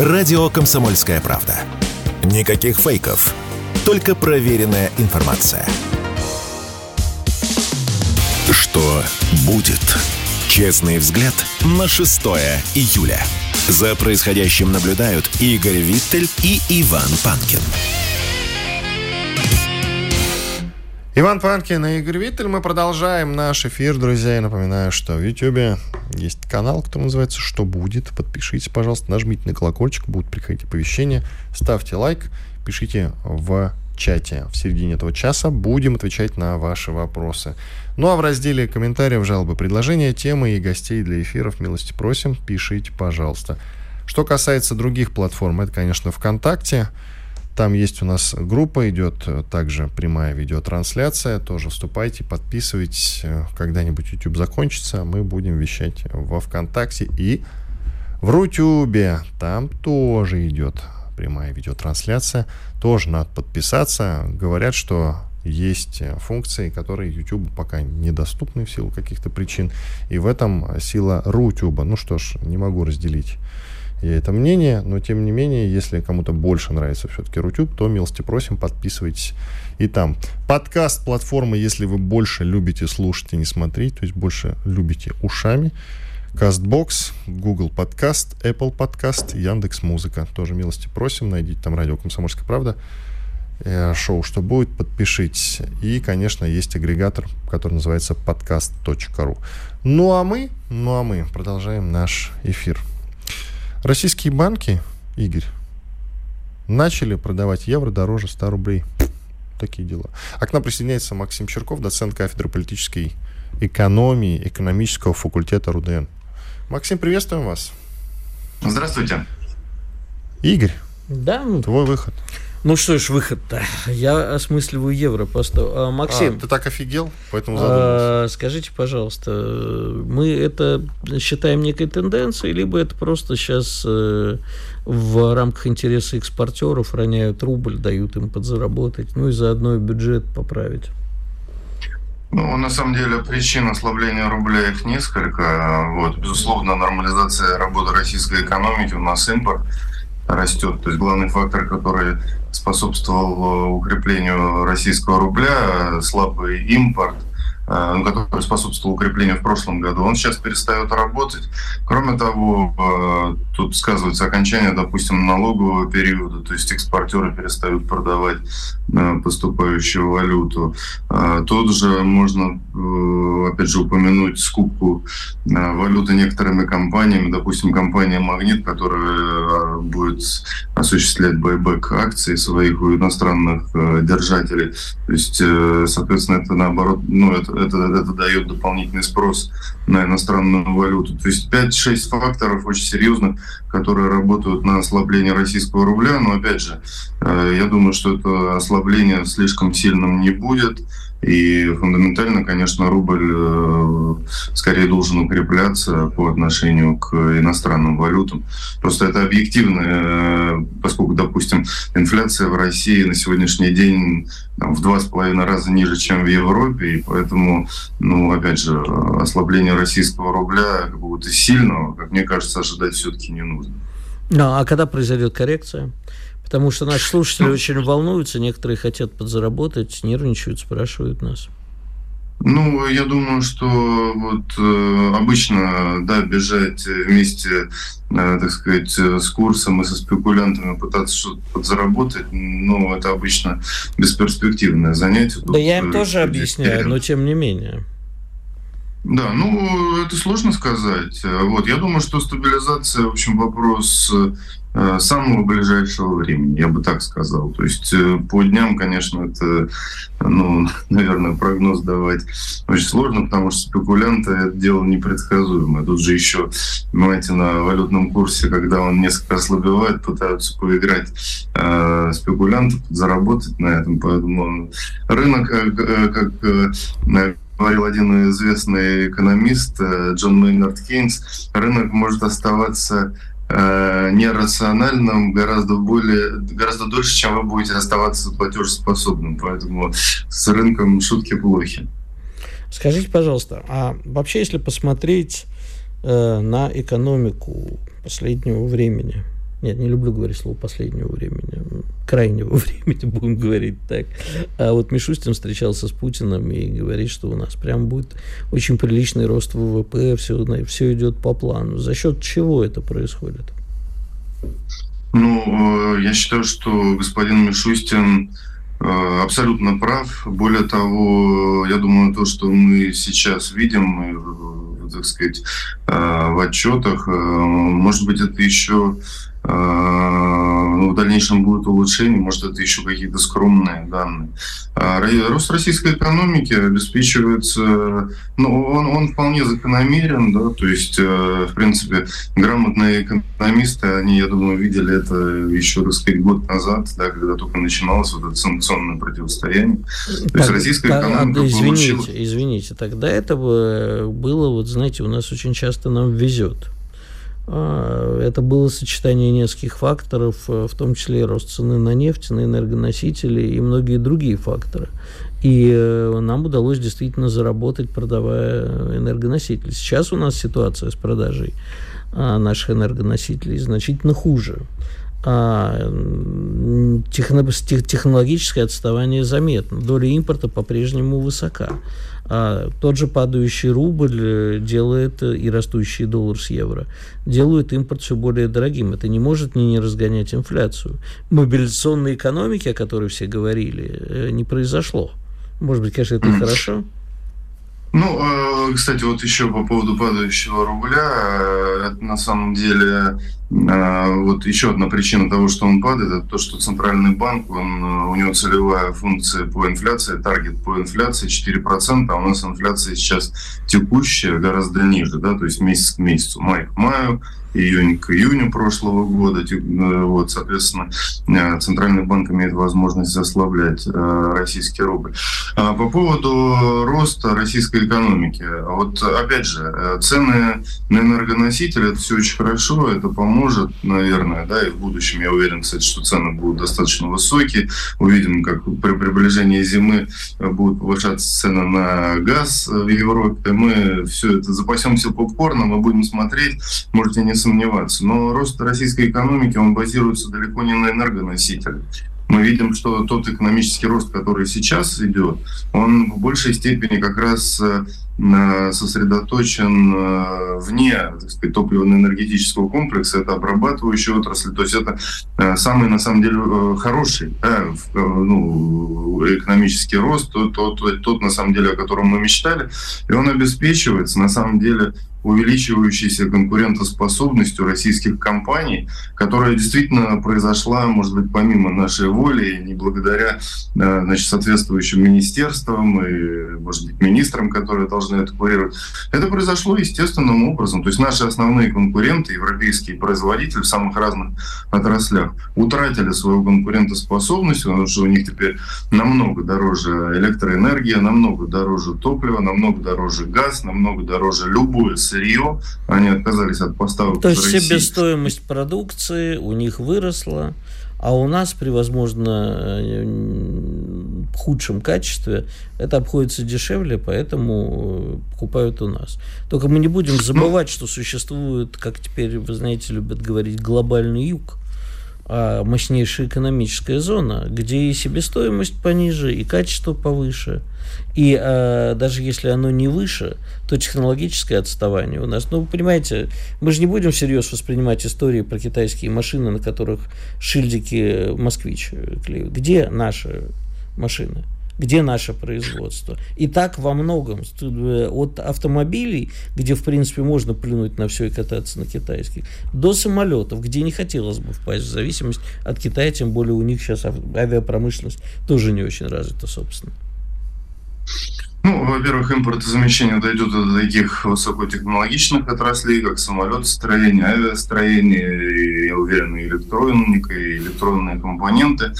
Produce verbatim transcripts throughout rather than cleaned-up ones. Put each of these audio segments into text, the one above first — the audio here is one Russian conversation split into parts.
Радио «Комсомольская правда». Никаких фейков, только проверенная информация. Что будет? Честный взгляд на шестое июля. За происходящим наблюдают Игорь Виттель и Иван Панкин. Иван Панкин и Игорь Виттель. Мы продолжаем наш эфир, друзья. Я напоминаю, что в Ютубе есть канал, который называется «Что будет?». Подпишитесь, пожалуйста, нажмите на колокольчик, будут приходить оповещения. Ставьте лайк, пишите в чате. В середине этого часа будем отвечать на ваши вопросы. Ну а в разделе комментариев, жалобы, предложения, темы и гостей для эфиров милости просим, пишите, пожалуйста. Что касается других платформ, это, конечно, ВКонтакте. Там есть у нас группа, идет также прямая видеотрансляция. Тоже вступайте, подписывайтесь. Когда-нибудь YouTube закончится, мы будем вещать во ВКонтакте и в Рутюбе. Там тоже идет прямая видеотрансляция. Тоже надо подписаться. Говорят, что есть функции, которые YouTube пока недоступны в силу каких-то причин. И в этом сила Рутюба. Ну что ж, не могу разделить я это мнение, но тем не менее, если кому-то больше нравится все-таки Рутюб, то милости просим, подписывайтесь и там. Подкаст платформы, если вы больше любите слушать и не смотреть, то есть больше любите ушами. Castbox, Google Подкаст, Apple Подкаст, Яндекс.Музыка. Тоже милости просим, найдите там радио «Комсомольская правда», шоу «Что будет?», подпишитесь. И, конечно, есть агрегатор, который называется подкаст точка ру. Ну а мы, ну а мы продолжаем наш эфир. Российские банки, Игорь, начали продавать евро дороже ста рублей. Такие дела. А к нам присоединяется Максим Чирков, доцент кафедры политической экономии экономического факультета РУДН. Максим, приветствуем вас. Здравствуйте. Игорь, да? Твой выход. Ну что ж, выход-то? Я осмысливаю евро просто. А, Максим... А, ты так офигел, поэтому задумался. А, скажите, пожалуйста, мы это считаем некой тенденцией, либо это просто сейчас э, в рамках интереса экспортеров роняют рубль, дают им подзаработать, ну и заодно и бюджет поправить? Ну, на самом деле, причин ослабления рубля их несколько. Вот. Безусловно, нормализация работы российской экономики, у нас импорт растет. То есть главный фактор, который способствовал укреплению российского рубля, слабый импорт, который способствовал укреплению в прошлом году, он сейчас перестает работать. Кроме того, тут сказывается окончание, допустим, налогового периода, то есть экспортеры перестают продавать поступающую валюту. Тут же можно, опять же, упомянуть скупку валюты некоторыми компаниями, допустим, компания «Магнит», которая будет осуществлять байбек акций своих у иностранных держателей. То есть, соответственно, это наоборот, ну, это Это, это дает дополнительный спрос на иностранную валюту. То есть пять-шесть факторов очень серьезных, которые работают на ослабление российского рубля. Но опять же, я думаю, что это ослабление слишком сильным не будет. И фундаментально, конечно, рубль скорее должен укрепляться по отношению к иностранным валютам. Просто это объективно, поскольку, допустим, инфляция в России на сегодняшний день там в два с половиной раза ниже, чем в Европе, и поэтому, ну, опять же, ослабление российского рубля какого-то сильного, как мне кажется, ожидать все-таки не нужно. Ну, а когда произойдет коррекция? Потому что наши слушатели очень волнуются, некоторые хотят подзаработать, нервничают, спрашивают нас. Ну, я думаю, что вот э, обычно, да, бежать вместе, э, так сказать, с курсом и со спекулянтами, пытаться что-то подзаработать, ну, это обычно бесперспективное занятие. Да, я им тоже объясняю, но тем не менее. Да, ну, это сложно сказать. Вот, я думаю, что стабилизация, в общем, вопрос самого ближайшего времени, я бы так сказал. То есть по дням, конечно, это, ну, наверное, прогноз давать очень сложно, потому что спекулянты — это дело непредсказуемое. Тут же еще, понимаете, на валютном курсе, когда он несколько ослабевает, пытаются поиграть э, спекулянты, заработать на этом. Поэтому рынок, как, наверное, говорил один известный экономист Джон Мейнард Кейнс, рынок может оставаться э, нерациональным гораздо более, гораздо дольше, чем вы будете оставаться платежеспособным. Поэтому с рынком шутки плохи. Скажите, пожалуйста, а вообще, если посмотреть э, на экономику последнего времени, Нет, не люблю говорить слово последнего времени, крайнего времени, будем говорить так. А вот Мишустин встречался с Путиным и говорит, что у нас прям будет очень приличный рост ВВП, все, все идет по плану. За счет чего это происходит? Ну, я считаю, что господин Мишустин абсолютно прав. Более того, я думаю, то, что мы сейчас видим, так сказать, в отчетах, может быть, это еще в дальнейшем будет улучшение, может, это еще какие-то скромные данные. Рост российской экономики обеспечивается, ну, он, он вполне закономерен, да, то есть, в принципе, грамотные экономисты, они, я думаю, видели это еще, так сказать, год назад, да, когда только начиналось вот это санкционное противостояние. То так, есть российская так, экономика извините, получила... Извините, тогда это было, вот знаете, у нас очень часто нам везет. Это было сочетание нескольких факторов, в том числе и рост цены на нефть, на энергоносители и многие другие факторы. И нам удалось действительно заработать, продавая энергоносители. Сейчас у нас ситуация с продажей наших энергоносителей значительно хуже. А технологическое отставание заметно. Доля импорта по-прежнему высока. А тот же падающий рубль делает, и растущий доллар с евро, делают импорт все более дорогим. Это не может не разгонять инфляцию. Мобилизационной экономики, о которой все говорили, не произошло. Может быть, конечно, это и хорошо. Ну, кстати, вот еще по поводу падающего рубля, это на самом деле вот еще одна причина того, что он падает, это то, что Центральный банк, он, у него целевая функция по инфляции, таргет по инфляции четыре процента, а у нас инфляция сейчас текущая гораздо ниже, да, то есть месяц к месяцу, май к маю, июнь к июню прошлого года. Вот, соответственно, Центральный банк имеет возможность ослаблять российский рубль. По поводу роста российской экономики. Вот опять же, цены на энергоносители, это все очень хорошо, это поможет, наверное, да, и в будущем, я уверен, кстати, что цены будут достаточно высокие. Увидим, как при приближении зимы будут повышаться цены на газ в Европе. Мы все это запасемся попкорном, мы будем смотреть, можете не сомневаться. Но рост российской экономики, он базируется далеко не на энергоносителях. Мы видим, что тот экономический рост, который сейчас идет, он в большей степени как раз сосредоточен вне, так сказать, топливно-энергетического комплекса, это обрабатывающая отрасль, то есть это самый, на самом деле, хороший, да, ну, экономический рост, тот, тот, тот, на самом деле, о котором мы мечтали, и он обеспечивается, на самом деле, увеличивающейся конкурентоспособностью российских компаний, которая действительно произошла, может быть, помимо нашей воли, и не благодаря, значит, соответствующим министерствам и, может быть, министрам, которые должны это курировать. Это произошло естественным образом. То есть наши основные конкуренты, европейские производители в самых разных отраслях, утратили свою конкурентоспособность, потому что у них теперь намного дороже электроэнергия, намного дороже топливо, намного дороже газ, намного дороже любое сырье, они отказались от поставок. То есть себестоимость продукции у них выросла, а у нас при возможно худшем качестве это обходится дешевле, поэтому покупают у нас. Только мы не будем забывать, что существует, как теперь, вы знаете, любят говорить, глобальный юг, мощнейшая экономическая зона, где и себестоимость пониже, и качество повыше. И э, даже если оно не выше, то технологическое отставание у нас. Ну, вы понимаете, мы же не будем всерьез воспринимать истории про китайские машины, на которых шильдики «Москвич» клеют. Где наши машины? Где наше производство? И так во многом. От автомобилей, где, в принципе, можно плюнуть на все и кататься на китайских, до самолетов, где не хотелось бы впасть в зависимость от Китая, тем более у них сейчас авиапромышленность тоже не очень развита, собственно. Ну, во-первых, импортозамещение дойдет до таких высокотехнологичных отраслей, как самолетостроение, авиастроение, и, я уверен, и электроника, и электронные компоненты.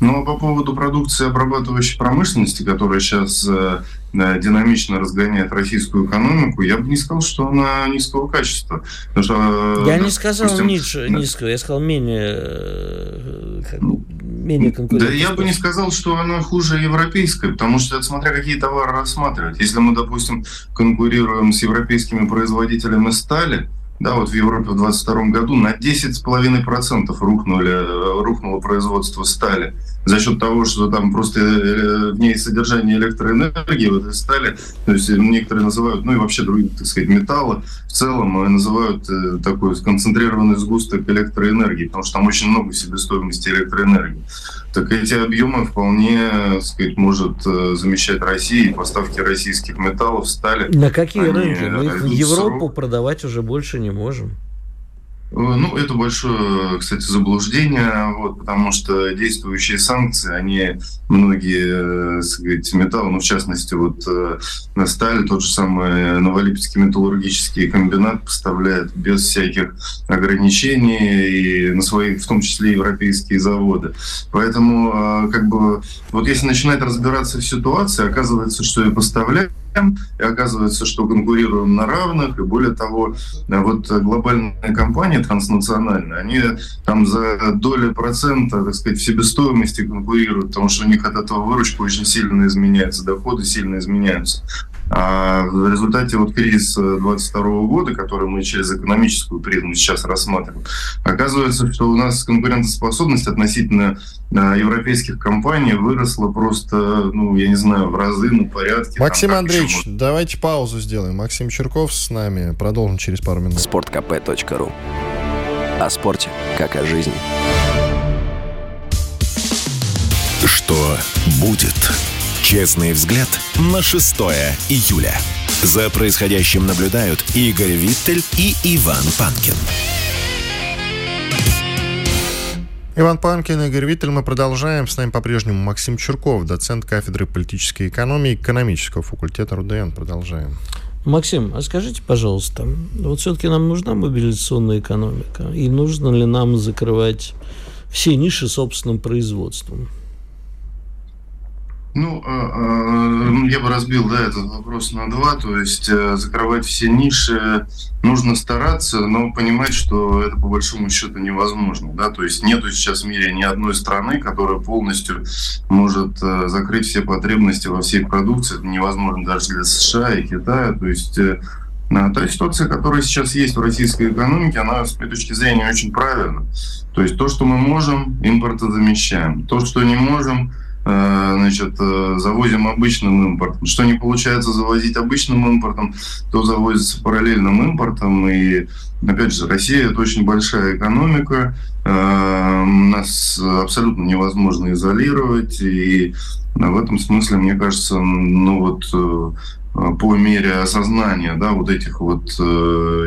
Но по поводу продукции обрабатывающей промышленности, которая сейчас э, динамично разгоняет российскую экономику, я бы не сказал, что она низкого качества. Потому что, я да, не сказал допустим, ниже, да. низкого, я сказал менее, как, менее конкурентного. Да, я бы не сказал, что она хуже европейской, потому что это смотря какие товары рассматривать. Если мы, допустим, конкурируем с европейскими производителями стали, Да, вот в Европе в двадцать втором году на десять целых пять десятых процента рухнули, рухнуло производство стали. За счет того, что там просто в ней содержание электроэнергии в этой стали, то есть некоторые называют, ну и вообще другие, так сказать, металлы в целом называют такой сконцентрированный сгусток электроэнергии, потому что там очень много себестоимости электроэнергии. Так эти объемы вполне, так сказать, может замещать Россия и поставки российских металлов, стали. На какие они рынки? Мы их в Европу срок. продавать уже больше не можем. Ну, это большое, кстати, заблуждение, вот, потому что действующие санкции, они многие, так сказать, металлы, ну, в частности, вот на сталь, тот же самый Новолипецкий металлургический комбинат поставляет без всяких ограничений и на свои, в том числе, европейские заводы. Поэтому, как бы, вот если начинать разбираться в ситуации, оказывается, что и поставляют, и оказывается, что конкурируем на равных, и более того, вот глобальные компании транснациональные, они там за долю процента, так сказать, в себестоимости конкурируют, потому что у них от этого выручка очень сильно изменяется, доходы сильно изменяются. А в результате вот кризиса двадцать второго года, который мы через экономическую призму сейчас рассматриваем, оказывается, что у нас конкурентоспособность относительно европейских компаний выросла просто, ну, я не знаю, в разы, на порядке. Максим там, Андреевич, почему? Давайте паузу сделаем. Максим Чирков с нами. Продолжим через пару минут. спорт кэ пэ точка ру. О спорте, как о жизни. Что будет? Честный взгляд на шестое июля. За происходящим наблюдают Игорь Виттель и Иван Панкин. Иван Панкин, Игорь Виттель. Мы продолжаем. С нами по-прежнему Максим Чирков, доцент кафедры политической экономии экономического факультета РУДН. Продолжаем. Максим, а скажите, пожалуйста, вот все-таки нам нужна мобилизационная экономика? И нужно ли нам закрывать все ниши собственным производством? Ну, я бы разбил, да, этот вопрос на два, то есть закрывать все ниши нужно стараться, но понимать, что это по большому счету невозможно, да, то есть нету сейчас в мире ни одной страны, которая полностью может закрыть все потребности во всей продукции, это невозможно даже для США и Китая, то есть... Та ситуация, которая сейчас есть в российской экономике, она, с моей точки зрения, очень правильна. То есть то, что мы можем, импортозамещаем. То, что не можем, значит, завозим обычным импортом. Что не получается завозить обычным импортом, то завозится параллельным импортом. И, опять же, Россия – это очень большая экономика. Нас абсолютно невозможно изолировать. И в этом смысле, мне кажется, ну вот... по мере осознания, да, вот этих вот э,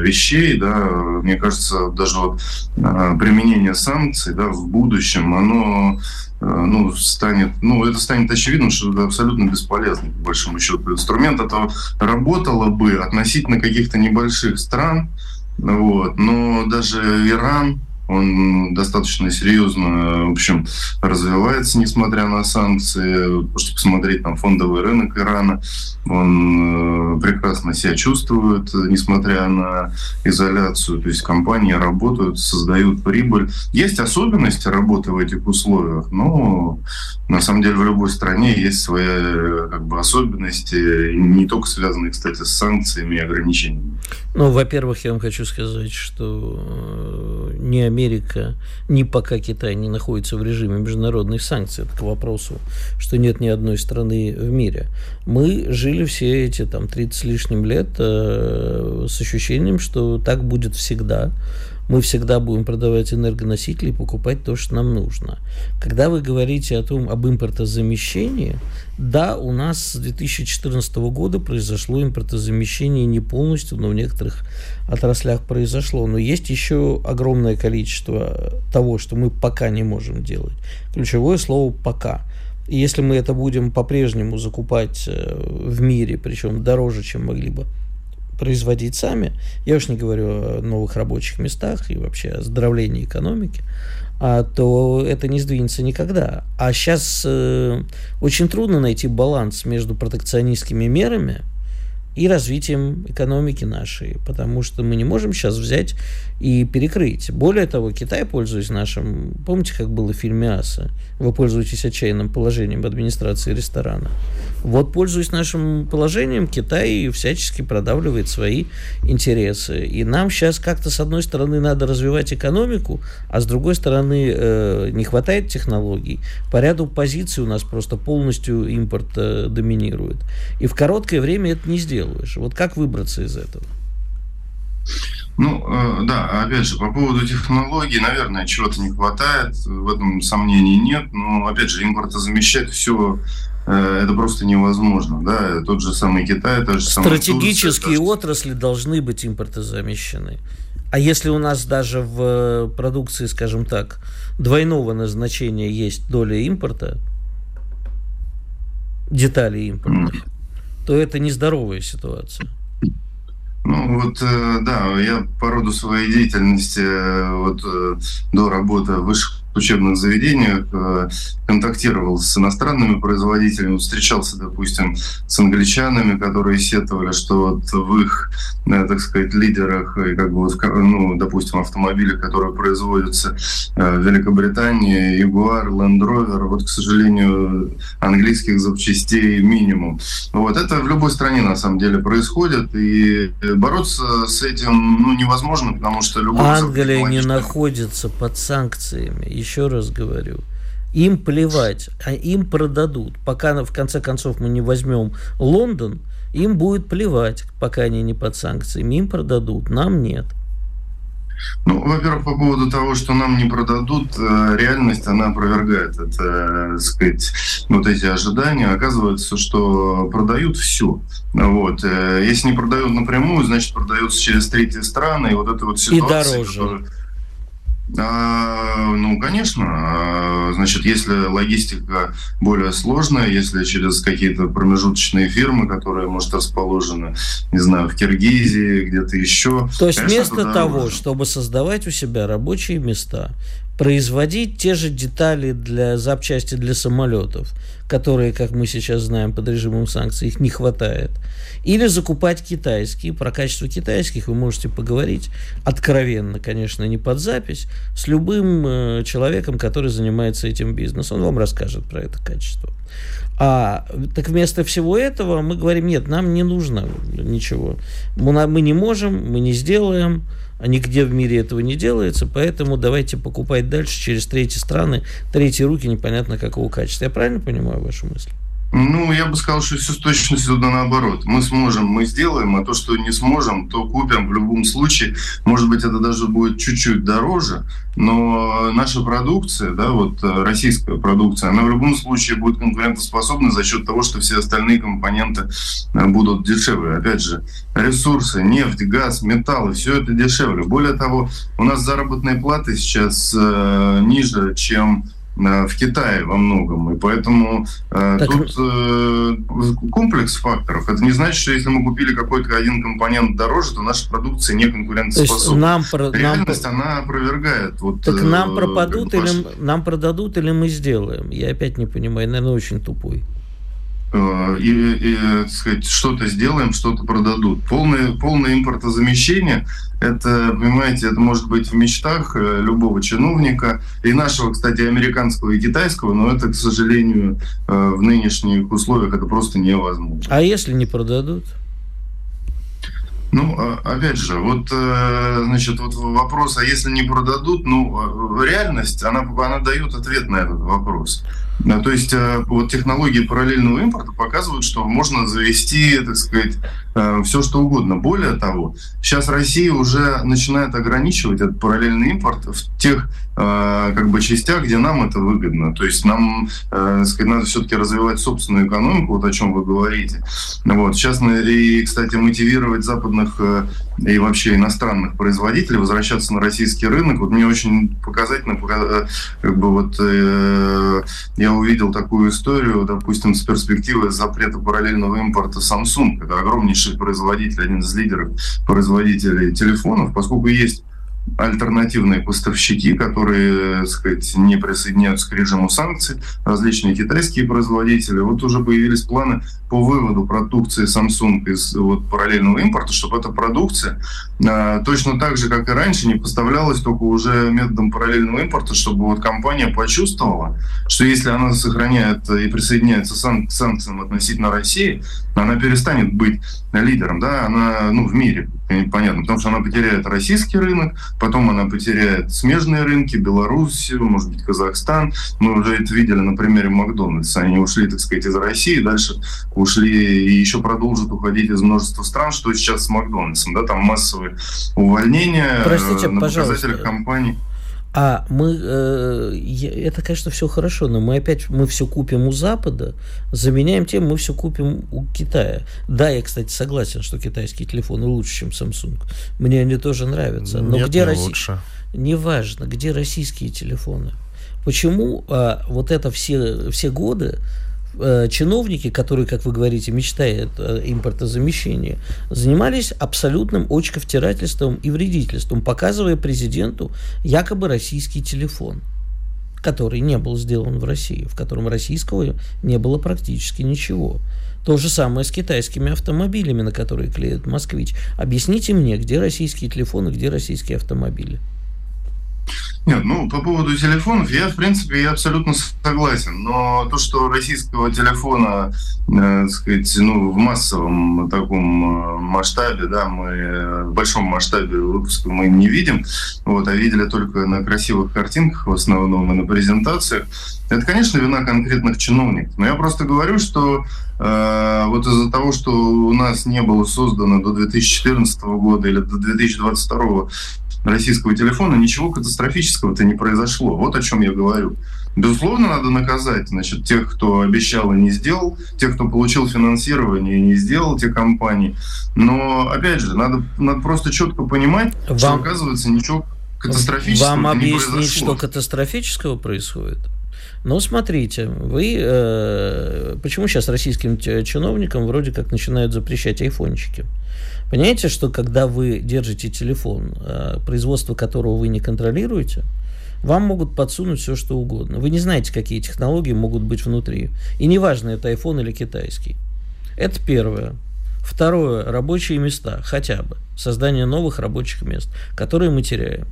вещей, да, мне кажется, даже вот, э, применение санкций, да, в будущем, оно э, ну, станет, ну, это станет очевидным, что это абсолютно бесполезно, по большому счету. Инструмент этого работало бы относительно каких-то небольших стран, вот, но даже Иран, он достаточно серьезно, в общем, развивается, несмотря на санкции. Потому что посмотреть там фондовый рынок Ирана, он прекрасно себя чувствует, несмотря на изоляцию. То есть компании работают, создают прибыль. Есть особенности работы в этих условиях, но на самом деле в любой стране есть свои, как бы, особенности, не только связанные, кстати, с санкциями и ограничениями. Ну, во-первых, я вам хочу сказать, что не Америка, ни пока Китай не находится в режиме международных санкций. Это к вопросу, что нет ни одной страны в мире. Мы жили все эти там тридцать с лишним лет э, с ощущением, что так будет всегда. Мы всегда будем продавать энергоносители и покупать то, что нам нужно. Когда вы говорите о том, об импортозамещении, да, у нас с две тысячи четырнадцатого года произошло импортозамещение не полностью, но в некоторых отраслях произошло. Но есть еще огромное количество того, что мы пока не можем делать. Ключевое слово «пока». И если мы это будем по-прежнему закупать в мире, причем дороже, чем могли бы производить сами, я уж не говорю о новых рабочих местах и вообще о оздоровлении экономики, а то это не сдвинется никогда. А сейчас э, очень трудно найти баланс между протекционистскими мерами и развитием экономики нашей, потому что мы не можем сейчас взять и перекрыть. Более того, Китай, пользуясь нашим... Помните, как было в фильме «Аса»? Вы пользуетесь отчаянным положением администрации ресторана. Вот, пользуясь нашим положением, Китай всячески продавливает свои интересы. И нам сейчас как-то, с одной стороны, надо развивать экономику, а с другой стороны, э, не хватает технологий. По ряду позиций у нас просто полностью импорт э, доминирует. И в короткое время это не сделано. Вот как выбраться из этого? Ну, э, да, опять же, по поводу технологий, наверное, чего-то не хватает, в этом сомнений нет, но, опять же, импортозамещать все, э, это просто невозможно, да, тот же самый Китай, та же самая стратегические Турция, отрасли же... должны быть импортозамещены. А если у нас даже в продукции, скажем так, двойного назначения есть доля импорта, детали импортных, mm. то это нездоровая ситуация. Ну вот, да, я по роду своей деятельности вот, до работы в высших учебных заведениях контактировал с иностранными производителями, встречался, допустим, с англичанами, которые сетовали, что вот в их, так сказать, лидерах, и как бы, ну, допустим, автомобили, которые производятся в Великобритании, Jaguar, Land Rover, вот, к сожалению, английских запчастей минимум. Вот, это в любой стране, на самом деле, происходит, и бороться с этим, ну, невозможно, потому что... любой Англия не находится под санкциями, еще раз говорю. Им плевать, а им продадут. Пока, в конце концов, мы не возьмем Лондон, им будет плевать, пока они не под санкциями. Им продадут, нам нет. Ну, во-первых, по поводу того, что нам не продадут, реальность, она опровергает это, так сказать, вот эти ожидания. Оказывается, что продают все. Вот. Если не продают напрямую, значит, продается через третьи страны. И вот эта вот ситуация... И дороже. Которая... А, ну, конечно. Значит, если логистика более сложная, если через какие-то промежуточные фирмы, которые, может, расположены, не знаю, в Киргизии, где-то еще. То есть конечно, вместо того, можно... чтобы создавать у себя рабочие места, производить те же детали для запчасти для самолетов, которые, как мы сейчас знаем, под режимом санкций их не хватает, или закупать китайские. Про качество китайских вы можете поговорить откровенно, конечно, не под запись, с любым человеком, который занимается этим бизнесом. Он вам расскажет про это качество. А так вместо всего этого мы говорим, нет, нам не нужно ничего. Мы не можем, мы не сделаем. А нигде в мире этого не делается, поэтому давайте покупать дальше через третьи страны, третьи руки непонятно какого качества. Я правильно понимаю вашу мысль? Ну, я бы сказал, что все с точностью да наоборот. Мы сможем, мы сделаем, а то, что не сможем, то купим в любом случае. Может быть, это даже будет чуть-чуть дороже, но наша продукция, да, вот российская продукция, она в любом случае будет конкурентоспособна за счет того, что все остальные компоненты будут дешевле. Опять же, ресурсы, нефть, газ, металлы, все это дешевле. Более того, у нас заработные платы сейчас э, ниже, чем... в Китае во многом, и поэтому э, так... тут э, комплекс факторов. Это не значит, что если мы купили какой-то один компонент дороже, то наша продукция не конкурентоспособна. Нам Реальность, нам... она опровергает. Вот, так нам э, пропадут, как бы, или ваш... нам продадут, или мы сделаем? Я опять не понимаю, я, наверное, очень тупой. И, и, так сказать, что-то сделаем, что-то продадут. Полное, полное импортозамещение, это, понимаете, это может быть в мечтах любого чиновника, и нашего, кстати, американского и китайского, но это, к сожалению, в нынешних условиях это просто невозможно. А если не продадут? Ну, опять же, вот, значит, вот вопрос, а если не продадут, ну, реальность, она, она дает ответ на этот вопрос. То есть вот технологии параллельного импорта показывают, что можно завести, так сказать, все что угодно. Более того, сейчас Россия уже начинает ограничивать этот параллельный импорт в тех как бы частях, где нам это выгодно. То есть нам, так сказать, надо все-таки развивать собственную экономику, вот о чем вы говорите. Вот. Сейчас, и, кстати, мотивировать западных и вообще иностранных производителей возвращаться на российский рынок. Вот мне очень показательно, как бы вот я увидел такую историю, допустим, с перспективы запрета параллельного импорта Samsung. Это огромнейший производитель, один из лидеров производителей телефонов, поскольку есть альтернативные поставщики, которые, так сказать, не присоединяются к режиму санкций, различные китайские производители. Вот уже появились планы по выводу продукции Samsung из вот, параллельного импорта, чтобы эта продукция а, точно так же, как и раньше, не поставлялась только уже методом параллельного импорта, чтобы вот компания почувствовала, что если она сохраняет и присоединяется сан- к санкциям относительно России, она перестанет быть лидером, да, она, ну, в мире, понятно, потому что она потеряет российский рынок, потом она потеряет смежные рынки, Белоруссию, может быть, Казахстан. Мы уже это видели на примере Макдональдса. Они ушли, так сказать, из России, дальше ушли и еще продолжат уходить из множества стран, что сейчас с Макдональдсом, да, там массовые увольнения. Простите, на показателях компаний. А мы, э, это, конечно, все хорошо, но мы опять, мы все купим у Запада, заменяем тем, мы все купим у Китая. Да, я, кстати, согласен, что китайские телефоны лучше, чем Samsung. Мне они тоже нравятся. Но нет, где не Росси... лучше. Неважно, где российские телефоны. Почему а, вот это все, все годы чиновники, которые, как вы говорите, мечтают о импортозамещении, занимались абсолютным очковтирательством и вредительством, показывая президенту якобы российский телефон, который не был сделан в России, в котором российского не было практически ничего. То же самое с китайскими автомобилями, на которые клеят «Москвич». Объясните мне, где российские телефоны, где российские автомобили? Нет, ну, по поводу телефонов, я, в принципе, я абсолютно согласен. Но то, что российского телефона, э, так сказать, ну, в массовом таком масштабе, да, мы в большом масштабе выпуска мы не видим, вот, а видели только на красивых картинках в основном и на презентациях, это, конечно, вина конкретных чиновников. Но я просто говорю, что э, вот из-за того, что у нас не было создано до две тысячи четырнадцатого года или до две тысячи двадцать второго года российского телефона, ничего катастрофического-то не произошло. Вот о чем я говорю. Безусловно, надо наказать, значит, тех, кто обещал и не сделал, тех, кто получил финансирование и не сделал, те компании. Но, опять же, надо, надо просто четко понимать, вам, что, оказывается, ничего катастрофического не произошло. Вам объяснить, что катастрофического происходит? Ну, смотрите, вы... Э, почему сейчас российским чиновникам вроде как начинают запрещать айфончики? Понимаете, что когда вы держите телефон, э, производство которого вы не контролируете, вам могут подсунуть все, что угодно. Вы не знаете, какие технологии могут быть внутри. И неважно, это iPhone или китайский. Это первое. Второе. Рабочие места. Хотя бы. Создание новых рабочих мест, которые мы теряем.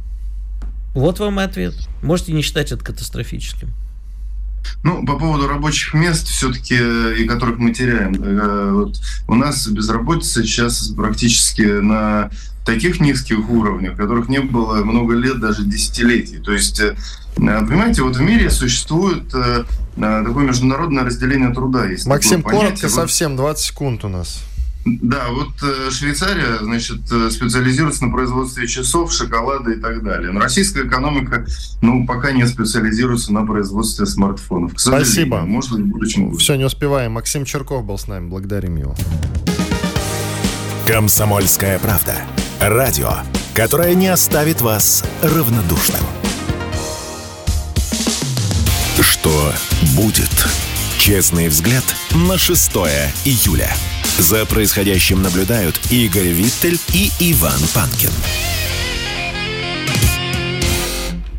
Вот вам и ответ. Можете не считать это катастрофическим. Ну, по поводу рабочих мест, все-таки, и которых мы теряем, э, вот, у нас безработица сейчас практически на таких низких уровнях, которых не было много лет, даже десятилетий. То есть, э, понимаете, вот в мире существует э, такое международное разделение труда. Есть Максим, коротко совсем, двадцать секунд у нас. Да, вот Швейцария, значит, специализируется на производстве часов, шоколада и так далее. Но российская экономика, ну, пока не специализируется на производстве смартфонов. К сожалению. Спасибо. Может быть, в будущем. Все, не успеваем. Максим Чирков был с нами. Благодарим его. Комсомольская правда. Радио, которое не оставит вас равнодушным. Что будет? Честный взгляд на шестое июля. За происходящим наблюдают Игорь Виттель и Иван Панкин.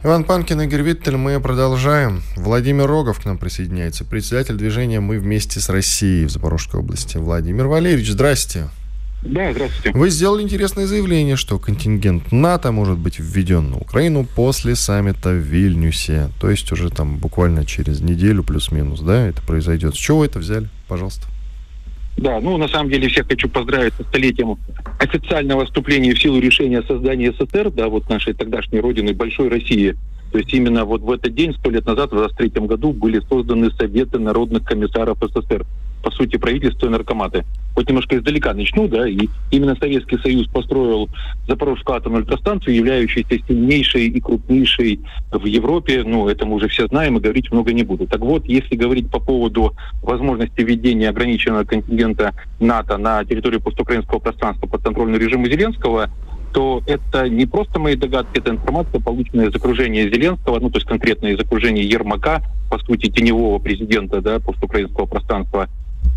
Иван Панкин, Игорь Виттель, мы продолжаем. Владимир Рогов к нам присоединяется, председатель движения «Мы вместе с Россией» в Запорожской области. Владимир Валерьевич, здрасте. Да, здравствуйте. Вы сделали интересное заявление, что контингент НАТО может быть введен на Украину после саммита в Вильнюсе. То есть уже там буквально через неделю плюс-минус, да, это произойдет. С чего вы это взяли? Пожалуйста. Да, ну, на самом деле, всех хочу поздравить со столетием официального вступления в силу решения о создании СССР, да, вот нашей тогдашней родины, Большой России. То есть именно вот в этот день, сто лет назад, в двадцать третьем году, были созданы Советы народных комиссаров СССР. По сути, правительство и наркоматы. Вот немножко издалека начну, да, и именно Советский Союз построил Запорожскую атомную электростанцию, являющуюся сильнейшей и крупнейшей в Европе. Ну, это мы уже все знаем, и говорить много не буду. Так вот, если говорить по поводу возможности введения ограниченного контингента НАТО на территорию постукраинского пространства под контрольный режим Зеленского, то это не просто мои догадки, это информация, полученная из окружения Зеленского, ну, то есть конкретно из окружения Ермака, по сути, теневого президента, да, постукраинского пространства.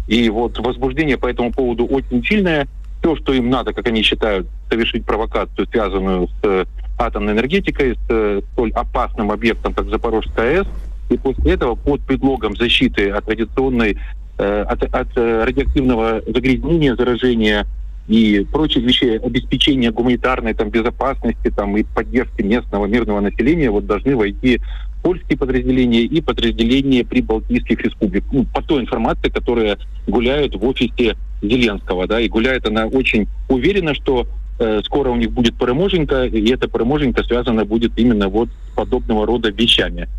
И вот возбуждение по этому поводу очень сильное. То, что им надо, как они считают, совершить провокацию, связанную с атомной энергетикой, с столь опасным объектом, как Запорожская АЭС. И после этого, под предлогом защиты от радиационной, э, от, от радиоактивного загрязнения, заражения и прочих вещей, обеспечения гуманитарной там, безопасности там, и поддержки местного мирного населения, вот, должны войти польские подразделения и подразделения прибалтийских республик. Ну, по той информации, которая гуляет в офисе Зеленского. Да, и гуляет она очень уверенно, что э, скоро у них будет переможенька, и эта переможенька связана будет именно вот с подобного рода вещами.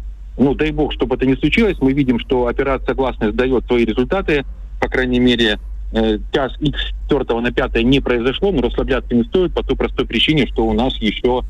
Ну, дай бог, чтобы это не случилось. Мы видим, что операция «Гласность» дает свои результаты. По крайней мере, э, час Х с четвёртого на пятое не произошло, но расслабляться не стоит по той простой причине, что у нас еще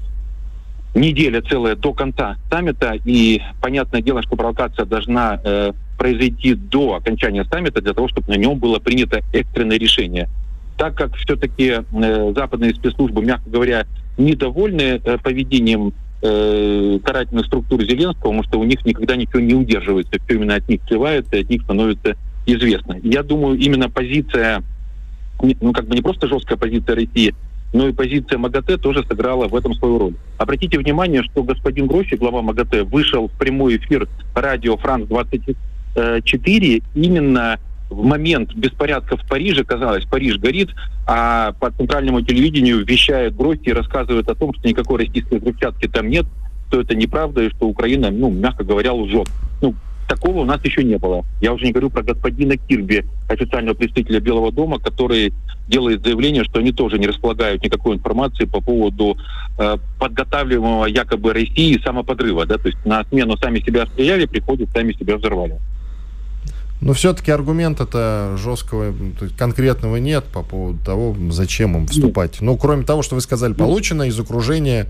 неделя целая до конца саммита, и понятное дело, что провокация должна э, произойти до окончания саммита для того, чтобы на нем было принято экстренное решение. Так как все-таки э, западные спецслужбы, мягко говоря, недовольны э, поведением карательных структур Зеленского, потому что у них никогда ничего не удерживается, все именно от них сливается и от них становится известно. Я думаю, именно позиция, ну как бы не просто жесткая позиция России, но и позиция МАГАТЭ тоже сыграла в этом свою роль. Обратите внимание, что господин Гросси, глава МАГАТЭ, вышел в прямой эфир радио Франс двадцать четыре именно в момент беспорядка в Париже, казалось, Париж горит, а по центральному телевидению вещает Гросси и рассказывает о том, что никакой российской взрывчатки там нет, что это неправда и что Украина, ну, мягко говоря, лжет. Ну, такого у нас еще не было. Я уже не говорю про господина Кирби, официального представителя Белого дома, который делает заявление, что они тоже не располагают никакой информации по поводу э, подготавливаемого якобы России самоподрыва. Да? То есть на смену сами себя стреляли, приходят, сами себя взорвали. Но все-таки аргумента-то жесткого, конкретного нет по поводу того, зачем им вступать. Ну, кроме того, что вы сказали, получено из окружения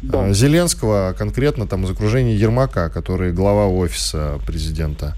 да. Зеленского, а конкретно там из окружения Ермака, который глава офиса президента.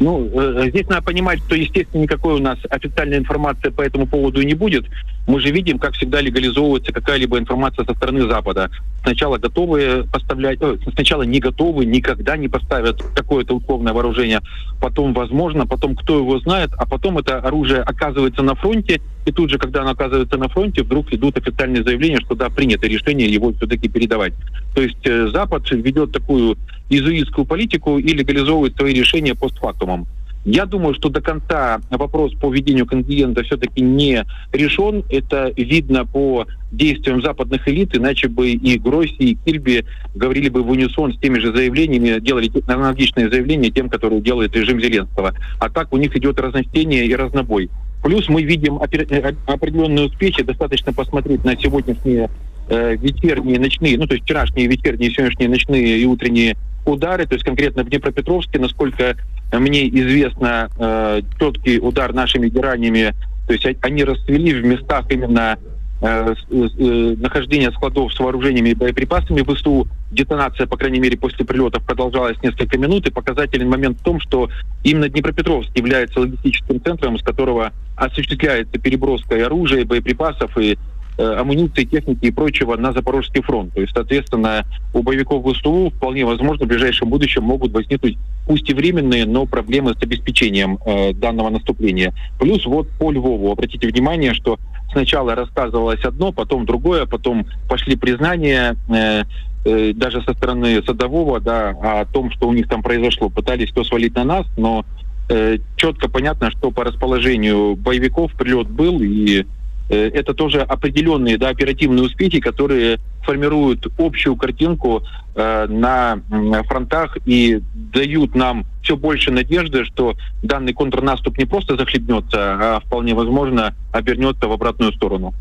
Ну, здесь надо понимать, что, естественно, никакой у нас официальной информации по этому поводу и не будет. Мы же видим, как всегда легализовывается какая-либо информация со стороны Запада. Сначала готовы поставлять, э, сначала не готовы, никогда не поставят какое-то условное вооружение. Потом, возможно, потом кто его знает, а потом это оружие оказывается на фронте, и тут же, когда оно оказывается на фронте, вдруг идут официальные заявления, что да, принято решение его все-таки передавать. То есть э, Запад ведет такую иезуитскую политику и легализовывает свои решения постфактумом. Я думаю, что до конца вопрос по введению контингента все-таки не решен. Это видно по действиям западных элит, иначе бы и Гросси, и Кирби говорили бы в унисон с теми же заявлениями, делали аналогичные заявления тем, которые делает режим Зеленского. А так у них идет разночтение и разнобой. Плюс мы видим опер- определенные успехи. Достаточно посмотреть на сегодняшние э, вечерние, ночные, ну то есть вчерашние, вечерние, сегодняшние, ночные и утренние удары, то есть конкретно в Днепропетровске, насколько мне известно, э, четкий удар нашими гераниями, то есть они расцвели в местах именно э, э, нахождения складов с вооружениями и боеприпасами ВСУ. Детонация, по крайней мере, после прилетов продолжалась несколько минут, и показательный момент в том, что именно Днепропетровск является логистическим центром, из которого осуществляется переброска и оружия, и боеприпасов, и амуниции, техники и прочего на Запорожский фронт. То есть, соответственно, у боевиков ВСУ вполне возможно в ближайшем будущем могут возникнуть, пусть и временные, но проблемы с обеспечением э, данного наступления. Плюс вот по Львову. Обратите внимание, что сначала рассказывалось одно, потом другое, потом пошли признания э, э, даже со стороны Садового, да, о том, что у них там произошло. Пытались все свалить на нас, но э, четко понятно, что по расположению боевиков прилет был, и это тоже определенные, да, оперативные успехи, которые формируют общую картинку э, на фронтах и дают нам все больше надежды, что данный контрнаступ не просто захлебнется, а вполне возможно обернется в обратную сторону.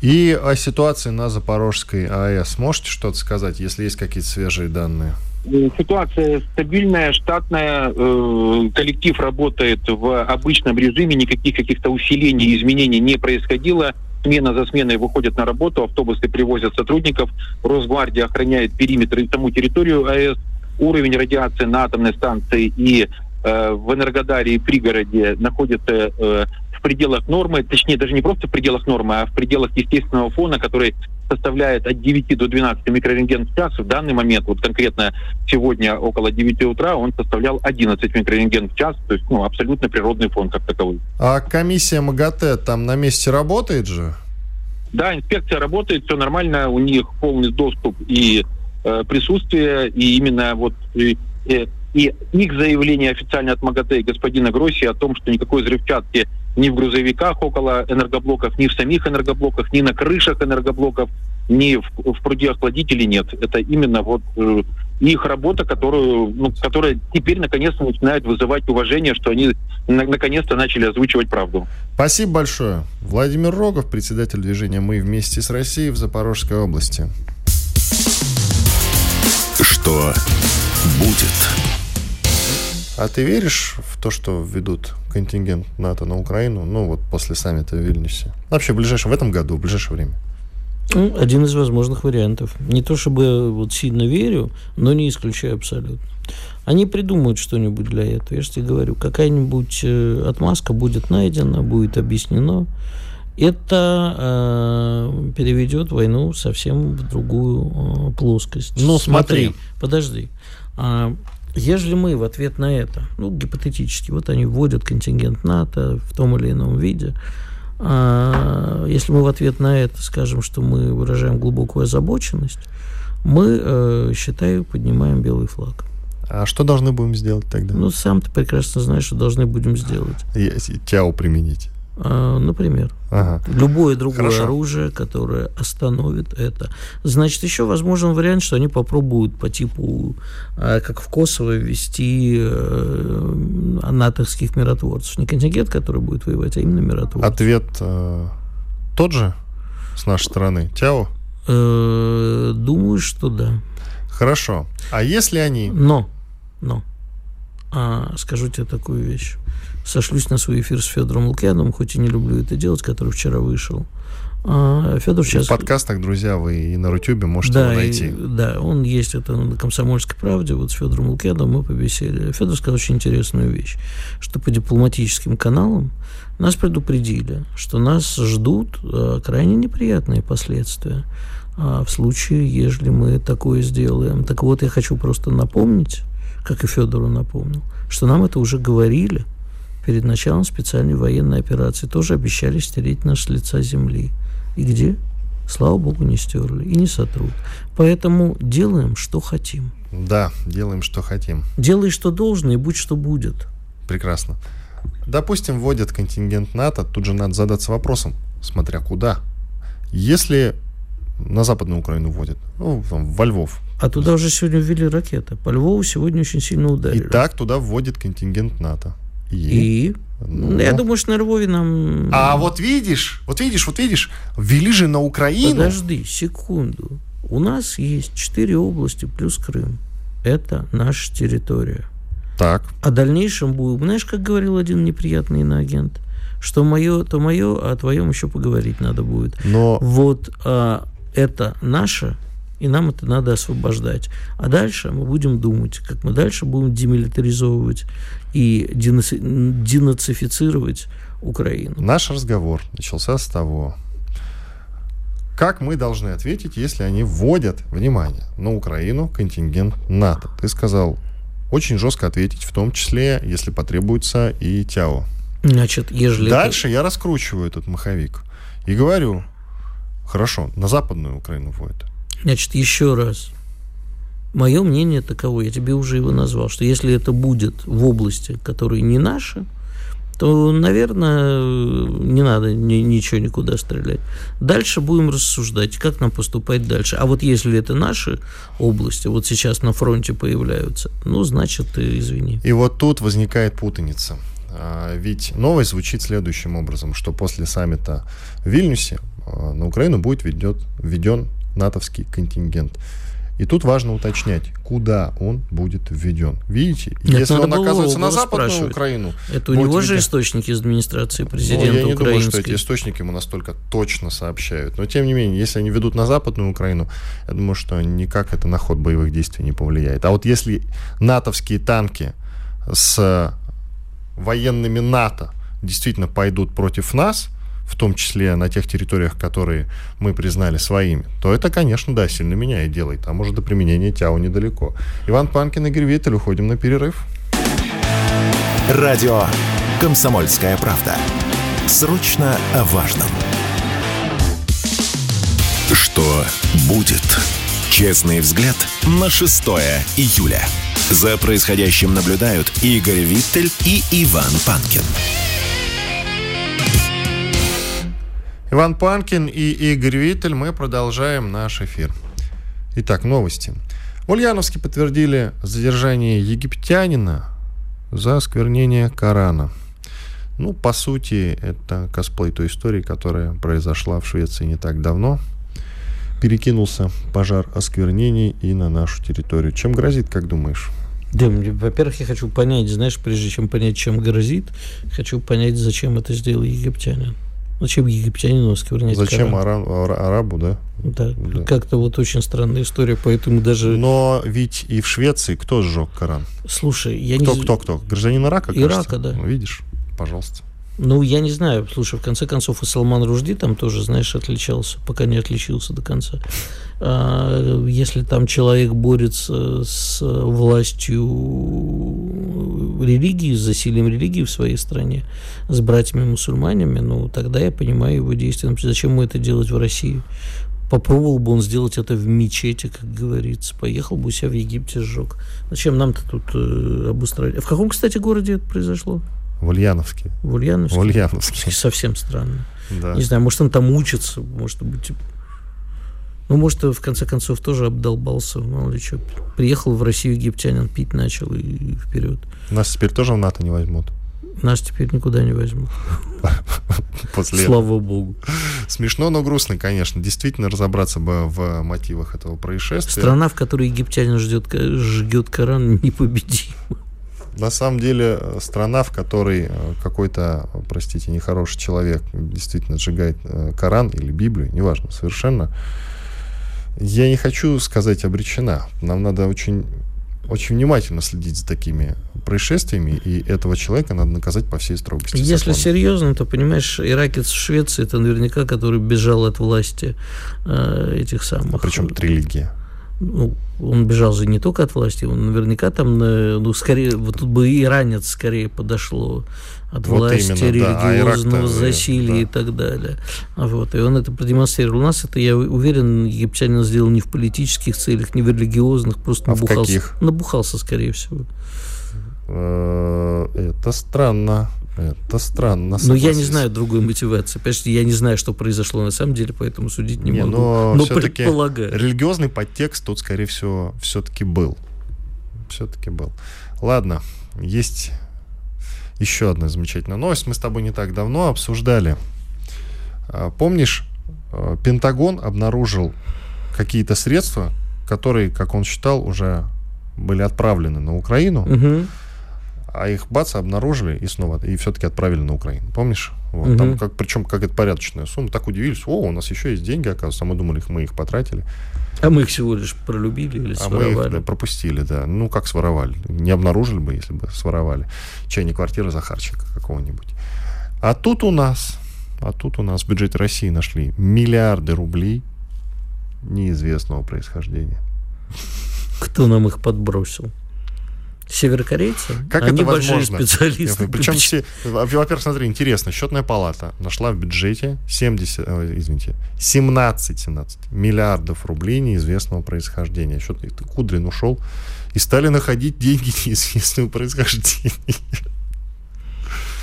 И о ситуации на Запорожской АЭС можете что-то сказать, если есть какие-то свежие данные? Ситуация стабильная, штатная, э, коллектив работает в обычном режиме, никаких каких-то усилений и изменений не происходило. Смена за сменой выходят на работу, автобусы привозят сотрудников, Росгвардия охраняет периметр и саму территорию АЭС. Уровень радиации на атомной станции и э, в Энергодаре и пригороде находится э, в пределах нормы, точнее даже не просто в пределах нормы, а в пределах естественного фона, который составляет от девяти до двенадцати микрорентген в час. В данный момент, вот конкретно сегодня около девяти утра, он составлял одиннадцать микрорентген в час. То есть, ну, абсолютно природный фон как таковой. А комиссия МАГАТЭ там на месте работает же? Да, инспекция работает, все нормально, у них полный доступ и э, присутствие, и именно вот и, и их заявление официально от МАГАТЭ и господина Гросси о том, что никакой взрывчатки ни в грузовиках около энергоблоков, ни в самих энергоблоках, ни на крышах энергоблоках, ни в, в пруде охладителей нет. Это именно вот э, их работа, которую, ну, которая теперь наконец-то начинает вызывать уважение, что они на- наконец-то начали озвучивать правду. Спасибо большое. Владимир Рогов, председатель движения «Мы вместе с Россией» в Запорожской области. Что будет? А ты веришь в то, что введут контингент НАТО на Украину, ну вот после саммита в Вильнюсе? Вообще в ближайшем, в этом году, в ближайшее время? Один из возможных вариантов. Не то чтобы вот сильно верю, но не исключаю абсолютно. Они придумают что-нибудь для этого. Я же тебе говорю, какая-нибудь отмазка будет найдена, будет объяснено. Это э, переведет войну совсем в другую э, плоскость. Ну смотри. смотри. Подожди. А, Ежели мы в ответ на это, ну, гипотетически, вот они вводят контингент НАТО в том или ином виде, а если мы в ответ на это скажем, что мы выражаем глубокую озабоченность, мы, считаю, поднимаем белый флаг. А что должны будем сделать тогда? Ну, сам ты прекрасно знаешь, что должны будем сделать. Тяу применить. Например. Ага. Любое другое Хорошо. оружие, которое остановит это. Значит, еще возможен вариант, что они попробуют по типу, как в Косово, ввести натовских миротворцев. Не контингент, который будет воевать, а именно миротворцы. Ответ э, тот же с нашей стороны? Тяо? Э, думаю, что да. Хорошо. А если они... Но, но. А, скажу тебе такую вещь. Сошлюсь на свой эфир с Федором Лукьяновым, хоть и не люблю это делать, который вчера вышел. А Федор сейчас... В подкастах, друзья, вы и на Рутюбе можете да, его найти. И, да, он есть, это на «Комсомольской правде». Вот с Федором Лукьяновым мы побеседовали. Федор сказал очень интересную вещь, что по дипломатическим каналам нас предупредили, что нас ждут крайне неприятные последствия в случае, если мы такое сделаем. Так вот, я хочу просто напомнить, как и Федору напомнил, что нам это уже говорили перед началом специальной военной операции. Тоже обещали стереть нас с лица земли. И где? Слава богу, не стерли и не сотрут. Поэтому делаем, что хотим. Да, делаем, что хотим. Делай, что должно, и будь, что будет. Прекрасно. Допустим, вводят контингент НАТО, тут же надо задаться вопросом, смотря куда. Если на Западную Украину вводят, ну, там, во Львов. А туда уже сегодня ввели ракеты. По Львову сегодня очень сильно ударили. И так туда вводит контингент НАТО. И? И? Ну. Я думаю, что на Львове нам... А вот видишь, вот видишь, вот видишь, ввели же на Украину... Подожди, секунду. У нас есть четыре области плюс Крым. Это наша территория. Так. О дальнейшем будем... Знаешь, как говорил один неприятный иноагент? Что мое, то мое, а о твоем еще поговорить надо будет. Но... Вот а, это наше... И нам это надо освобождать. А дальше мы будем думать, как мы дальше будем демилитаризовывать и денацифицировать Украину. Наш разговор начался с того, как мы должны ответить, если они вводят, внимание, на Украину контингент НАТО. Ты сказал, очень жестко ответить, в том числе, если потребуется и ТЯО. Значит, ежели... Дальше это... я раскручиваю этот маховик и говорю, хорошо, на Западную Украину вводят. Значит, еще раз, мое мнение таково, я тебе уже его назвал, что если это будет в области, которые не наши, то, наверное, не надо ни, ничего никуда стрелять. Дальше будем рассуждать, как нам поступать дальше. А вот если это наши области, вот сейчас на фронте появляются, ну, значит, извини. И вот тут возникает путаница. Ведь новость звучит следующим образом, что после саммита в Вильнюсе на Украину будет введен натовский контингент. И тут важно уточнять, куда он будет введен. Видите, это если он оказывается на Западную Украину... Это у него введен... же источники из администрации президента украинской. Ну, я не думаю, что эти источники ему настолько точно сообщают. Но, тем не менее, если они ведут на Западную Украину, я думаю, что никак это на ход боевых действий не повлияет. А вот если натовские танки с военными НАТО действительно пойдут против нас, в том числе на тех территориях, которые мы признали своими, то это, конечно, да, сильно меняет дело. И там уже до применения ТЯО недалеко. Иван Панкин, Игорь Виттель. Уходим на перерыв. Радио «Комсомольская правда». Срочно о важном. что будет. Честный взгляд на шестое июля. За происходящим наблюдают Игорь Виттель и Иван Панкин. Иван Панкин и Игорь Виттель, мы продолжаем наш эфир. Итак, новости. В Ульяновске подтвердили задержание египтянина за осквернение Корана. Ну, по сути, это косплей той истории, которая произошла в Швеции не так давно. Перекинулся пожар осквернений и на нашу территорию. Чем грозит, как думаешь? Да, во-первых, я хочу понять, знаешь, прежде чем понять, чем грозит, хочу понять, зачем это сделал египтянин. Зачем египтянину осквернять Коран? Зачем араб, арабу, да? да? Да, как-то вот очень странная история, поэтому даже... Но ведь и в Швеции кто сжег Коран? Слушай, я кто, не... Кто, кто, кто? Гражданин Ирака, Ирака, кажется? Ирака, да. Ну, видишь, пожалуйста. Ну, я не знаю, слушай, в конце концов, и Салман Ружди там тоже, знаешь, отличался, пока не отличился до конца. А если там человек борется с властью религии, с засилием религии в своей стране, с братьями-мусульманами, ну, тогда я понимаю его действия. Например, зачем ему это делать в России? Попробовал бы он сделать это в мечети, как говорится. Поехал бы у себя в Египте, сжег. Зачем нам-то тут э, обустраивать? В каком, кстати, городе это произошло? В Ульяновске. В Ульяновске? В Ульяновске. Совсем странно. Да. Не знаю, может, он там учится, может быть... Ну, может, в конце концов, тоже обдолбался, мало ли что. Приехал в Россию египтянин, пить начал и, и вперед. Нас теперь тоже в НАТО не возьмут? Нас теперь никуда не возьмут. Слава богу. Смешно, но грустно, конечно. Действительно, разобраться бы в мотивах этого происшествия. Страна, в которой египтянин жгет Коран, непобедима. На самом деле, страна, в которой какой-то, простите, нехороший человек действительно сжигает Коран или Библию, неважно, совершенно, я не хочу сказать обречена. Нам надо очень, очень внимательно следить за такими происшествиями, и этого человека надо наказать по всей строгости. Если серьезно, то, понимаешь, иракец в Швеции, это наверняка, который бежал от власти э, этих самых... А причем от религии. Ну, он бежал же не только от власти, он наверняка там, ну, скорее, вот тут бы и ранец скорее подошло от вот власти, именно, религиозного да. а засилия да. и так далее. Вот. И он это продемонстрировал. У нас это, я уверен, египтянин сделал не в политических целях, не в религиозных, просто а набухался. В каких? Набухался, скорее всего. Это странно. Это странно. Но я не знаю другой мотивации. Почти я не знаю, что произошло на самом деле, поэтому судить не, не могу. Но, но предполагаю. Религиозный подтекст тут, скорее всего, все-таки был. Все-таки был. Ладно, есть еще одна замечательная новость. Мы с тобой не так давно обсуждали. Помнишь, Пентагон обнаружил какие-то средства, которые, как он считал, уже были отправлены на Украину. Угу. А их бац обнаружили и снова и все-таки отправили на Украину. Помнишь? Вот, угу. Там как, причем как это порядочная сумма. Так удивились. О, у нас еще есть деньги, оказывается. А мы думали, мы их потратили. А мы их всего лишь пролюбили или а своровали? А мы их да, пропустили, да. Ну, как своровали. Не обнаружили бы, если бы своровали. Чайник квартиры Захарчика какого-нибудь. А тут у нас, а тут у нас в бюджете России нашли миллиарды рублей неизвестного происхождения. Кто нам их подбросил? Северокорейцы? Как Они это возможно? Большие специалисты. Причем все... Во-первых, смотри, интересно. Счетная палата нашла в бюджете семьдесят, извините, семнадцать, семнадцать миллиардов рублей неизвестного происхождения. Счет... Кудрин ушел. И стали находить деньги неизвестного происхождения.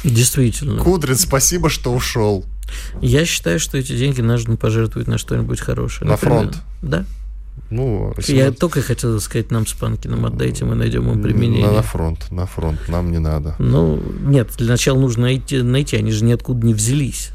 Действительно. Кудрин, спасибо, что ушел. Я считаю, что эти деньги нужно пожертвовать на что-нибудь хорошее. На например, фронт. Да. Ну, Я только хотел сказать, нам с Панкиным отдайте, мы найдем им применение. На фронт, на фронт, нам не надо. Ну, нет, для начала нужно найти, найти они же ниоткуда не взялись.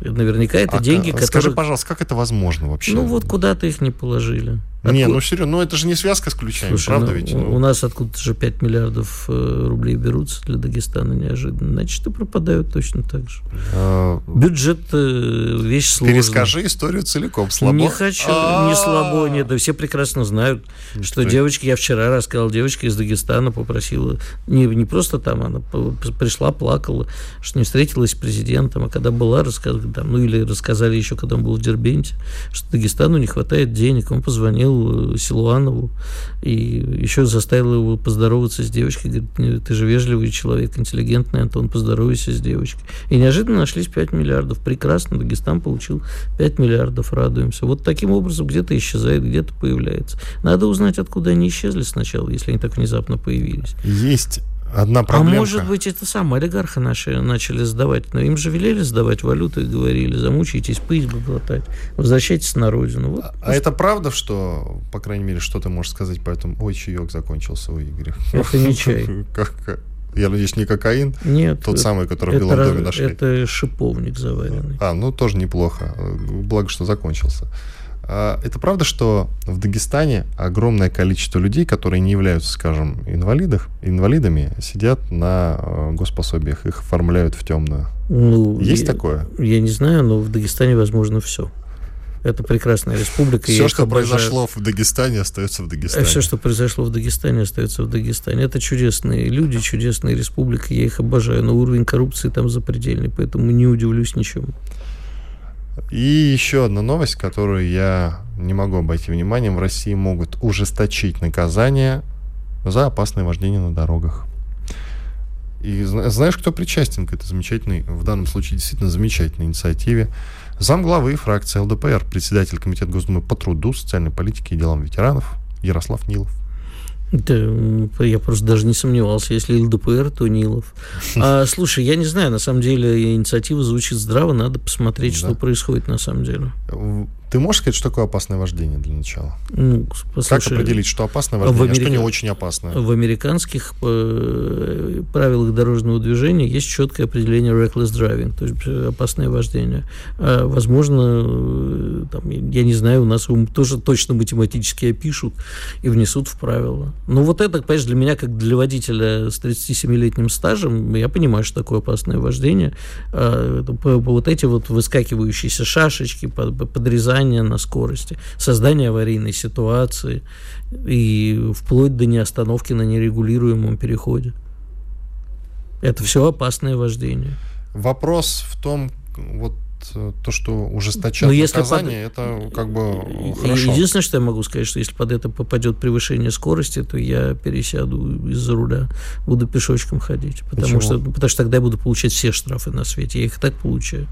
Наверняка это а, деньги, которые... Скажи, пожалуйста, как это возможно вообще? Ну, вот куда-то их не положили. Откуда... Не, ну, серьезно, ну, это же не связка с ключами, Слушай, правда ну, ведь? Ну... У нас откуда-то же пять миллиардов рублей берутся для Дагестана неожиданно. Значит, и пропадают точно так же. А... Бюджет э, вещь сложная. Перескажи историю целиком. Слабо? Не хочу, А-а-а. не слабо, нет. Да все прекрасно знают, ну, что ты... девочки... Я вчера рассказал, девочка из Дагестана попросила... Не, не просто там, она пришла, плакала, что не встретилась с президентом, а когда была, рассказала... Там, ну, или рассказали еще, когда он был в Дербенте, что Дагестану не хватает денег. Он позвонил позвонил Силуанову и еще заставил его поздороваться с девочкой. Говорит, ты же вежливый человек, интеллигентный, Антон, поздоровайся с девочкой. И неожиданно нашлись пять миллиардов. Прекрасно, Дагестан получил пять миллиардов, радуемся. Вот таким образом где-то исчезает, где-то появляется. Надо узнать, откуда они исчезли сначала, если они так внезапно появились. Есть одна проблемка. А может быть, это самые олигархи наши начали сдавать. Но им же велели сдавать валюту и говорили, замучайтесь, пыль глотать, возвращайтесь на родину. Вот. А Пусть... это правда, что, по крайней мере, что ты можешь сказать по этому? Ой, чаек закончился у Игоря. Это не чай. Я надеюсь, не кокаин? Нет. Тот это, самый, который в Белом раз, доме нашли. Это шиповник заваренный. А, ну тоже неплохо. Благо, что закончился. Это правда, что в Дагестане огромное количество людей, которые не являются, скажем, инвалидах, инвалидами, сидят на госпособиях, их оформляют в темную. Ну, Есть я, такое? Я не знаю, но в Дагестане возможно все. Это прекрасная республика. Все, что обожаю. произошло в Дагестане, остается в Дагестане. Все, что произошло в Дагестане, остается в Дагестане. Это чудесные люди, чудесная республика. Я их обожаю. Но уровень коррупции там запредельный, поэтому не удивлюсь ничему. И еще одна новость, которую я не могу обойти вниманием. В России могут ужесточить наказание за опасное вождение на дорогах. И знаешь, кто причастен к этой замечательной, в данном случае действительно замечательной инициативе? Замглавы фракции ЛДПР, председатель комитета Госдумы по труду, социальной политике и делам ветеранов Ярослав Нилов. Да, я просто даже не сомневался. Если ЛДПР, то Нилов. А, слушай, я не знаю, на самом деле инициатива звучит здраво, надо посмотреть, да. что происходит на самом деле. Ты можешь сказать, что такое опасное вождение для начала? Ну, послушай, как определить, что опасное вождение, Америка... а что не очень опасное? В американских правилах дорожного движения есть четкое определение reckless driving, то есть опасное вождение. А возможно, там, я не знаю, у нас его тоже точно математически опишут и внесут в правила. Но вот это, конечно, для меня, как для водителя с тридцатисемилетним стажем, я понимаю, что такое опасное вождение. А, вот эти вот выскакивающиеся шашечки, подрезания на скорости, создание аварийной ситуации и вплоть до неостановки на нерегулируемом переходе. Это все опасное вождение. Вопрос в том, вот то, что ужесточат наказание, под... это как бы хорошо. Единственное, что я могу сказать, что если под это попадет превышение скорости, то я пересяду из-за руля, буду пешочком ходить. Потому что, потому что тогда я буду получать все штрафы на свете. Я их и так получаю.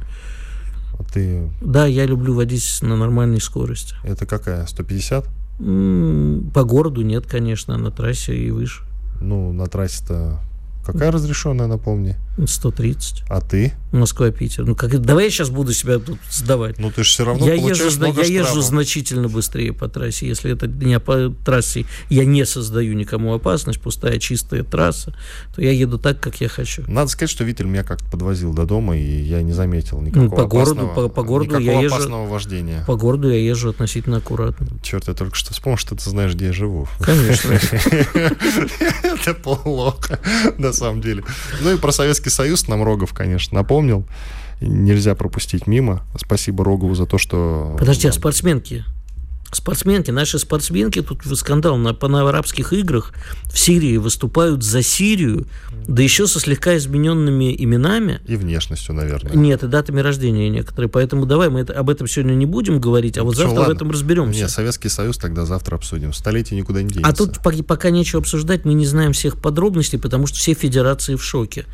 Ты... Да, я люблю водить на нормальной скорости. Это какая? сто пятьдесят? По городу нет, конечно, на трассе и выше. Ну, на трассе-то какая разрешенная, напомни? сто тридцать. А ты? Москва-Питер. Ну, как... давай я сейчас буду себя тут сдавать. Ну, ты же все равно я получаешь езжу, много я штрафов. Я езжу значительно быстрее по трассе. Если это не по трассе, я не создаю никому опасность, пустая чистая трасса, то я еду так, как я хочу. Надо сказать, что Виттель меня как-то подвозил до дома, и я не заметил никакого ну, по опасного, городу, по, по городу никакого я езжу, опасного вождения. По городу я езжу относительно аккуратно. Черт, я только что вспомнил, что ты знаешь, где я живу. Конечно. Это плохо, на самом деле. Ну и про Советский Союз нам Рогов, конечно, напомнил. Нельзя пропустить мимо. Спасибо Рогову за то, что... Подожди, а спортсменки? Спортсменки, наши спортсменки, тут скандал на панарабских играх в Сирии, выступают за Сирию, да еще со слегка измененными именами. И внешностью, наверное. Нет, и датами рождения некоторые. Поэтому давай мы это, об этом сегодня не будем говорить, а вот Все, завтра ладно. об этом разберемся. Нет, Советский Союз тогда завтра обсудим. Столетие никуда не денется. А тут пока нечего обсуждать, мы не знаем всех подробностей, потому что все федерации в шоке.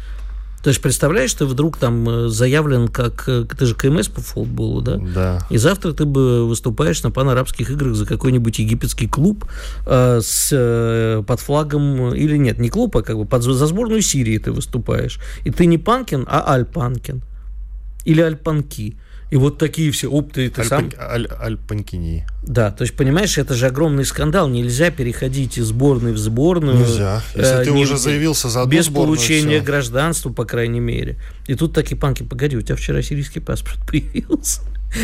То есть, представляешь, ты вдруг там заявлен как... Ты же КМС по футболу, да? Да. И завтра ты бы выступаешь на панарабских играх за какой-нибудь египетский клуб э, с, э, под флагом... Или нет, не клуб, а как бы под, за сборную Сирии ты выступаешь. И ты не Панкин, а Аль Панкин. Или Аль Панки. И вот такие все... Оп, ты, ты Аль, сам... Аль, Аль Панкини. Да, то есть, понимаешь, это же огромный скандал. Нельзя переходить из сборной в сборную. Нельзя. Если э, ты не, уже заявился за одну без сборную... Без получения все. гражданства, по крайней мере. И тут такие панки, погоди, у тебя вчера сирийский паспорт появился.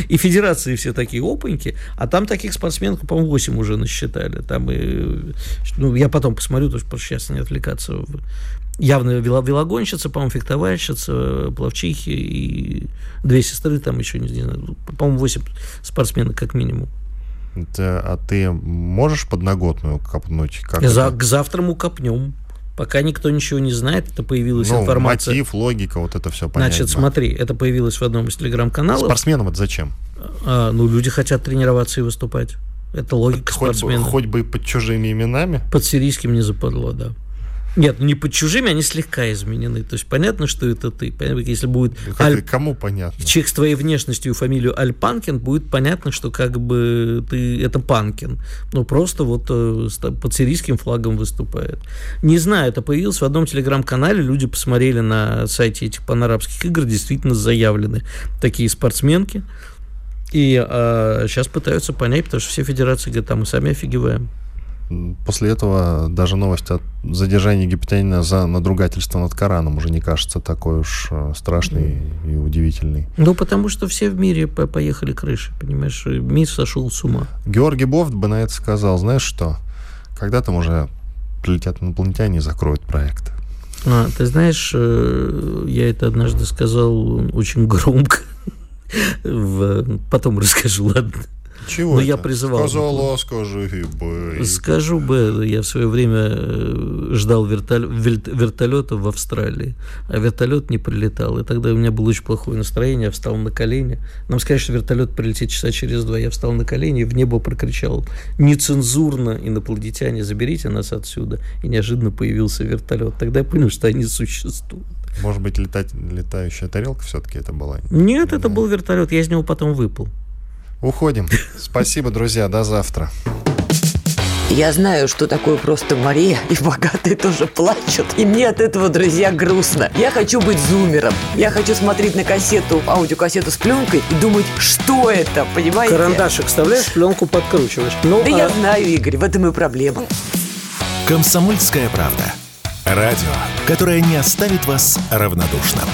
И федерации все такие опаньки. А там таких спортсменок, по-моему, восемь уже насчитали. Там и... Ну, я потом посмотрю, потому что сейчас не отвлекаться. Явно велогонщица, по-моему, фехтовальщица, пловчихи и две сестры там еще, не знаю, по-моему, восемь спортсменок как минимум. Это, а ты можешь подноготную копнуть? Как За, к завтраму копнем. Пока никто ничего не знает, это появилась ну, информация. Мотив, логика, вот это все понятно. Значит, смотри, это появилось в одном из телеграм-каналов. Спортсменам это зачем? А, ну, люди хотят тренироваться и выступать. Это логика хоть спортсмена. Бы, хоть бы под чужими именами? Под сирийским не западло, да. Нет, не под чужими, они слегка изменены. То есть понятно, что это ты. Если будет Аль... Кому понятно? Человек с твоей внешностью и фамилию Аль Панкин, будет понятно, что как бы ты это Панкин. Но просто вот под сирийским флагом выступает. Не знаю, это появилось в одном телеграм-канале. Люди посмотрели на сайте этих панарабских игр. Действительно заявлены такие спортсменки. И э, сейчас пытаются понять, потому что все федерации говорят, а мы сами офигеваем. После этого даже новость о задержании египтянина за надругательство над Кораном уже не кажется такой уж страшной mm. и удивительной. Ну, потому что все в мире поехали крыши, понимаешь, мир сошел с ума. Георгий Бофт бы на это сказал, знаешь что, когда там уже прилетят инопланетяне и закроют проект. А, ты знаешь, я это однажды сказал очень громко. Потом расскажу, ладно. Чего? Но это? Я призывал. Сказала, скажи, бы. Скажу бы, я в свое время ждал вертолё... вертолета в Австралии, а вертолет не прилетал. И тогда у меня было очень плохое настроение, я встал на колени. Нам сказали, что вертолет прилетит часа через два. Я встал на колени и в небо прокричал: нецензурно, инопланетяне, заберите нас отсюда. И неожиданно появился вертолет. Тогда я понял, что они существуют. Может быть, летать, летающая тарелка все-таки это была? Нет, это был вертолет, я из него потом выпал. Уходим. Спасибо, друзья, до завтра. Я знаю, что такое просто Мария, и богатые тоже плачут. И мне от этого, друзья, грустно. Я хочу быть зумером. Я хочу смотреть на кассету, аудиокассету с пленкой и думать, что это, понимаете? Карандашик вставляешь, пленку подкручиваешь. Ну, да а... я знаю, Игорь, в этом и проблема. Комсомольская правда. Радио, которое не оставит вас равнодушным.